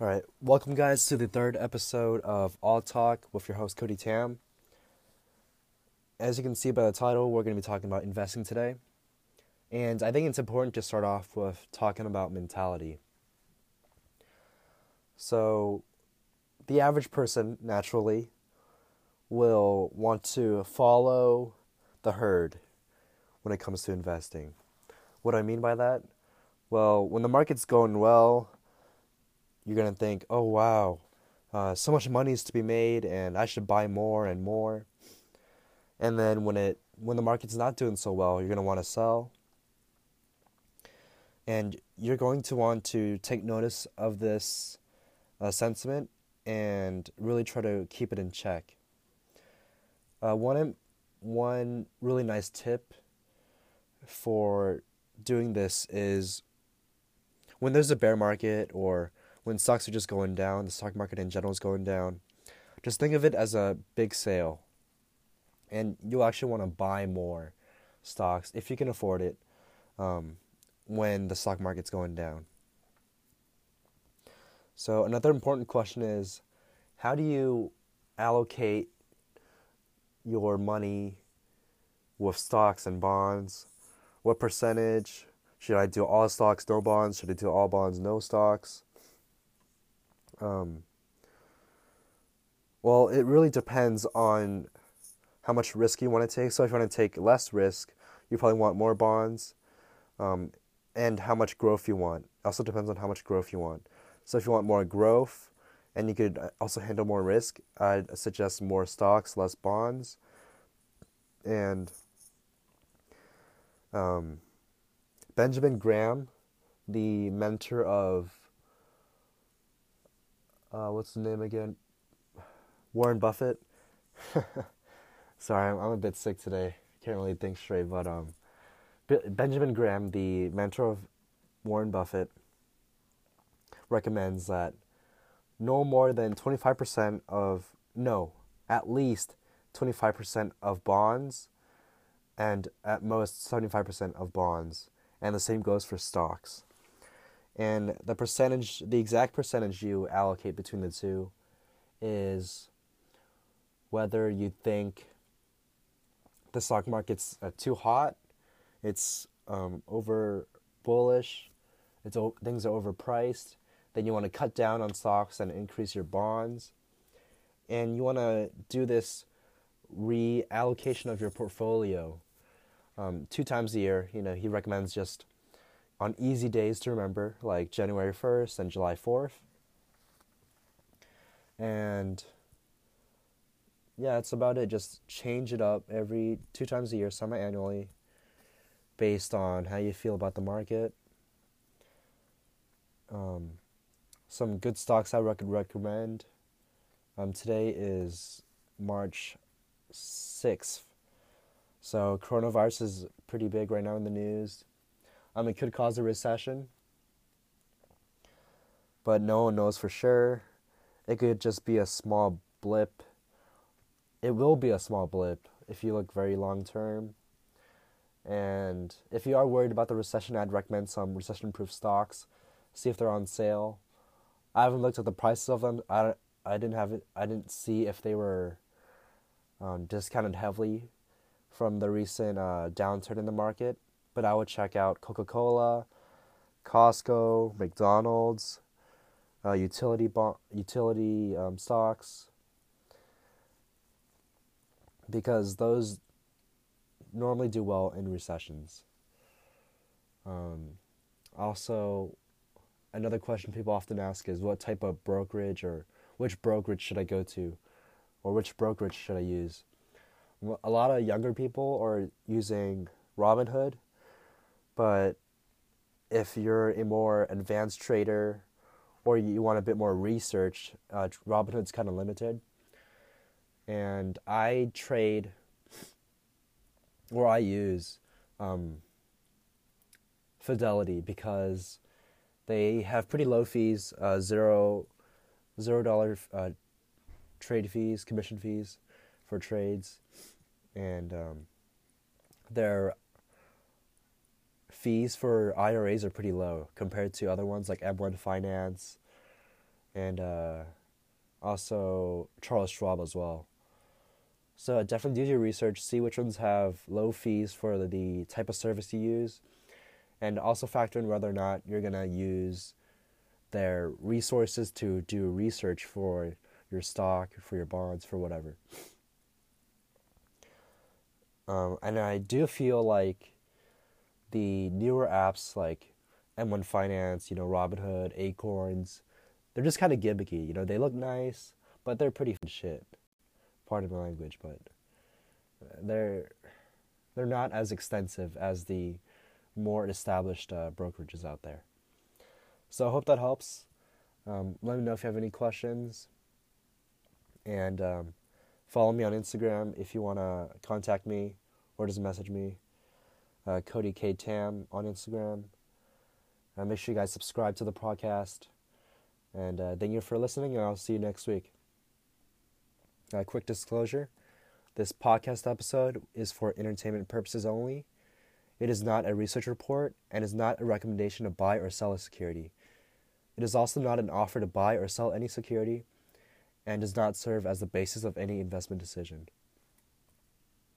All right, welcome guys to the third episode of All Talk with your host Cody Tam. As you can see by the title, we're going to be talking about investing today. And I think it's important to start off with talking about mentality. So the average person, naturally, will want to follow the herd when it comes to investing. What do I mean by that? Well, when the market's going well, you're going to think, oh, wow, so much money is to be made and I should buy more and more. And then when the market's not doing so well, you're going to want to sell. And you're going to want to take notice of this sentiment and really try to keep it in check. One really nice tip for doing this is when there's a bear market or when stocks are just going down, the stock market in general is going down, just think of it as a big sale. And you'll actually want to buy more stocks if you can afford it when the stock market's going down. So another important question is, how do you allocate your money with stocks and bonds? What percentage? Should I do all stocks, no bonds? Should I do all bonds, no stocks? Well, it really depends on how much risk you want to take. So if you want to take less risk, you probably want more bonds, and how much growth you want. It also depends on how much growth you want. So if you want more growth and you could also handle more risk, I'd suggest more stocks, less bonds. And Benjamin Graham, the mentor of what's the name again? Warren Buffett. Sorry, I'm a bit sick today. Can't really think straight, but Benjamin Graham, the mentor of Warren Buffett, recommends that at least 25% of bonds and at most 75% of bonds. And the same goes for stocks. And the exact percentage you allocate between the two is whether you think the stock market's too hot, it's over bullish, things are overpriced, then you want to cut down on stocks and increase your bonds. And you want to do this reallocation of your portfolio 2 times a year. He recommends just on easy days to remember, like January 1st and July 4th. And yeah, that's about it. Just change it up every 2 times a year, semi-annually, based on how you feel about the market. Some good stocks I could recommend. Today is March 6th. So coronavirus is pretty big right now in the news. It could cause a recession, but no one knows for sure. It could just be a small blip. It will be a small blip if you look very long term. And if you are worried about the recession, I'd recommend some recession-proof stocks. See if they're on sale. I haven't looked at the prices of them. I didn't see if they were discounted heavily from the recent downturn in the market. But I would check out Coca-Cola, Costco, McDonald's, utility stocks, because those normally do well in recessions. Also, another question people often ask is, what type of brokerage, or which brokerage should I go to, or which brokerage should I use? A lot of younger people are using Robinhood. But if you're a more advanced trader or you want a bit more research, Robinhood's kind of limited. And I use Fidelity because they have pretty low fees, $0 trade fees, commission fees for trades. And their fees for IRAs are pretty low compared to other ones like M1 Finance and also Charles Schwab as well. So definitely do your research, see which ones have low fees for the type of service you use, and also factor in whether or not you're going to use their resources to do research for your stock, for your bonds, for whatever. And I do feel like the newer apps like M1 Finance, Robinhood, Acorns, they're just kind of gimmicky. They look nice, but they're pretty shit. Pardon my language, but they're not as extensive as the more established brokerages out there. So I hope that helps. Let me know if you have any questions. And follow me on Instagram if you want to contact me or just message me. Cody K. Tam on Instagram. Make sure you guys subscribe to the podcast. And thank you for listening, and I'll see you next week. Quick disclosure. This podcast episode is for entertainment purposes only. It is not a research report and is not a recommendation to buy or sell a security. It is also not an offer to buy or sell any security and does not serve as the basis of any investment decision.